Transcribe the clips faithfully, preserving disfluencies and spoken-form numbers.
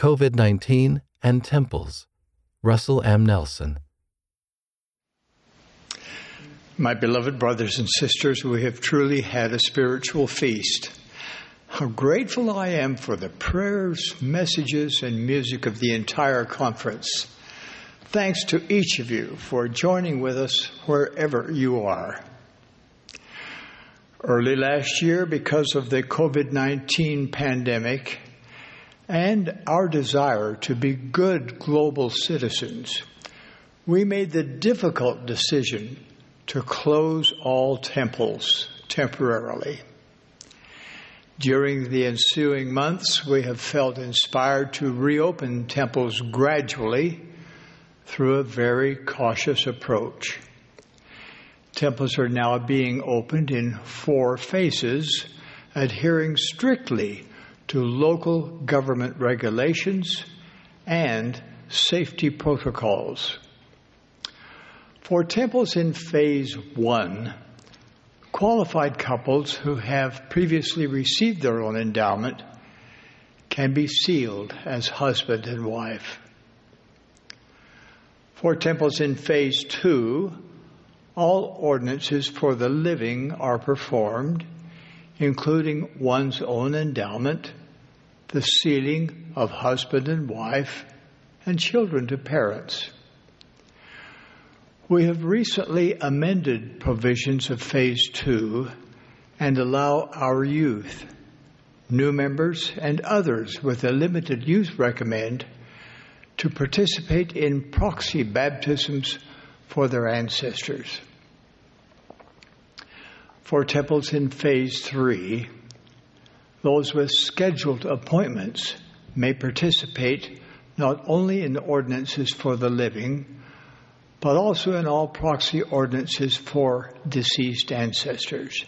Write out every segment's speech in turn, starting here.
COVID nineteen, and Temples, Russell M. Nelson. My beloved brothers and sisters, we have truly had a spiritual feast. How grateful I am for the prayers, messages, and music of the entire conference. Thanks to each of you for joining with us wherever you are. Early last year, because of the COVID nineteen pandemic and our desire to be good global citizens, we made the difficult decision to close all temples temporarily. During the ensuing months, we have felt inspired to reopen temples gradually through a very cautious approach. Temples are now being opened in four phases, adhering strictly to local government regulations and safety protocols. For temples in phase one, qualified couples who have previously received their own endowment can be sealed as husband and wife. For temples in phase two, all ordinances for the living are performed, including one's own endowment, the sealing of husband and wife, and children to parents. We have recently amended provisions of phase two and allow our youth, new members, and others with a limited use recommend to participate in proxy baptisms for their ancestors. For temples in phase three, those with scheduled appointments may participate not only in ordinances for the living, but also in all proxy ordinances for deceased ancestors.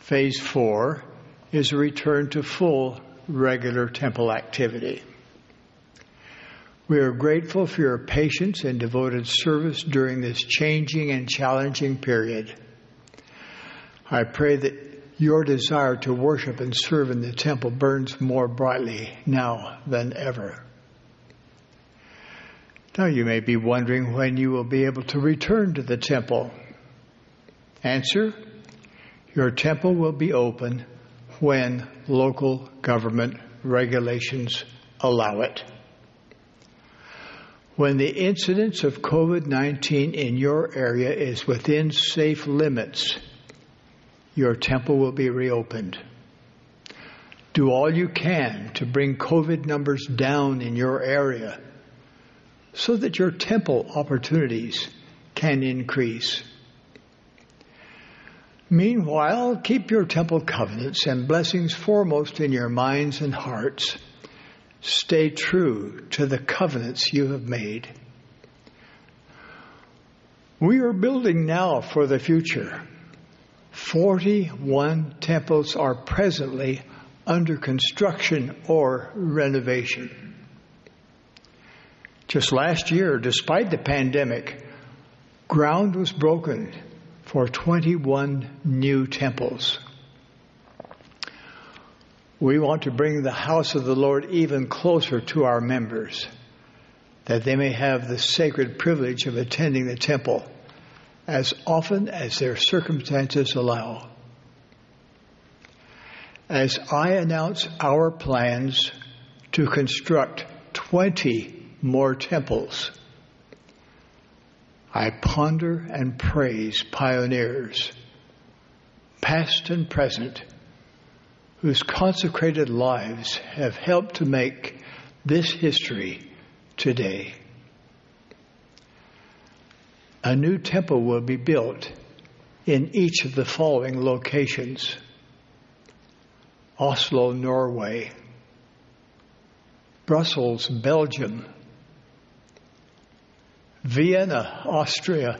Phase four is a return to full regular temple activity. We are grateful for your patience and devoted service during this changing and challenging period. I pray that your desire to worship and serve in the temple burns more brightly now than ever. Now you may be wondering when you will be able to return to the temple. Answer: your temple will be open when local government regulations allow it. When the incidence of COVID nineteen in your area is within safe limits, your temple will be reopened. Do all you can to bring COVID numbers down in your area so that your temple opportunities can increase. Meanwhile, keep your temple covenants and blessings foremost in your minds and hearts. Stay true to the covenants you have made. We are building now for the future. forty-one temples are presently under construction or renovation. Just last year, despite the pandemic, ground was broken for twenty-one new temples. We want to bring the house of the Lord even closer to our members, that they may have the sacred privilege of attending the temple as often as their circumstances allow. As I announce our plans to construct twenty more temples, I ponder and praise pioneers, past and present, whose consecrated lives have helped to make this history today. A new temple will be built in each of the following locations: Oslo, Norway; Brussels, Belgium; Vienna, Austria;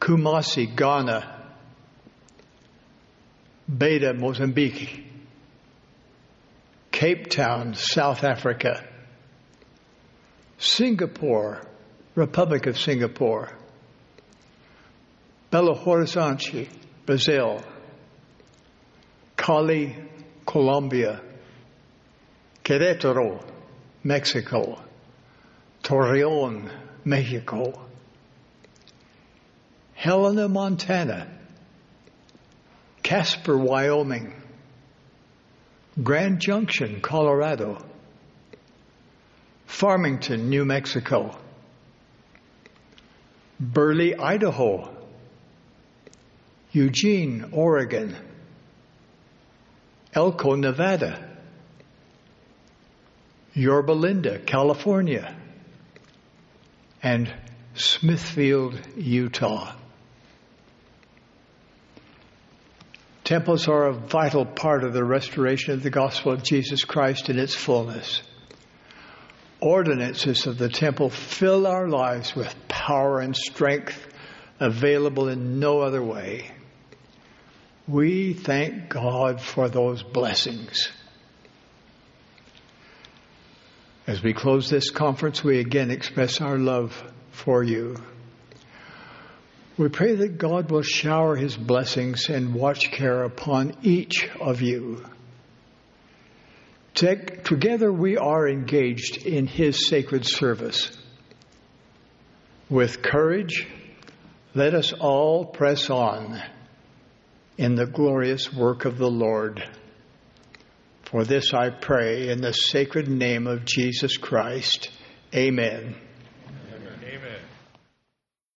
Kumasi, Ghana; Beta, Mozambique; Cape Town, South Africa; Singapore, Republic of Singapore; Belo Horizonte, Brazil; Cali, Colombia; Querétaro, Mexico. Torreon, Mexico. Helena, Montana. Casper, Wyoming. Grand Junction, Colorado. Farmington, New Mexico. Burley, Idaho. Eugene, Oregon. Elko, Nevada. Yorba Linda, California. And Smithfield, Utah. Temples are a vital part of the restoration of the gospel of Jesus Christ in its fullness. Ordinances of the temple fill our lives with power and strength available in no other way. We thank God for those blessings. As we close this conference, we again express our love for you. We pray that God will shower His blessings and watch care upon each of you. Together we are engaged in His sacred service. With courage, let us all press on in the glorious work of the Lord. For this I pray in the sacred name of Jesus Christ. Amen.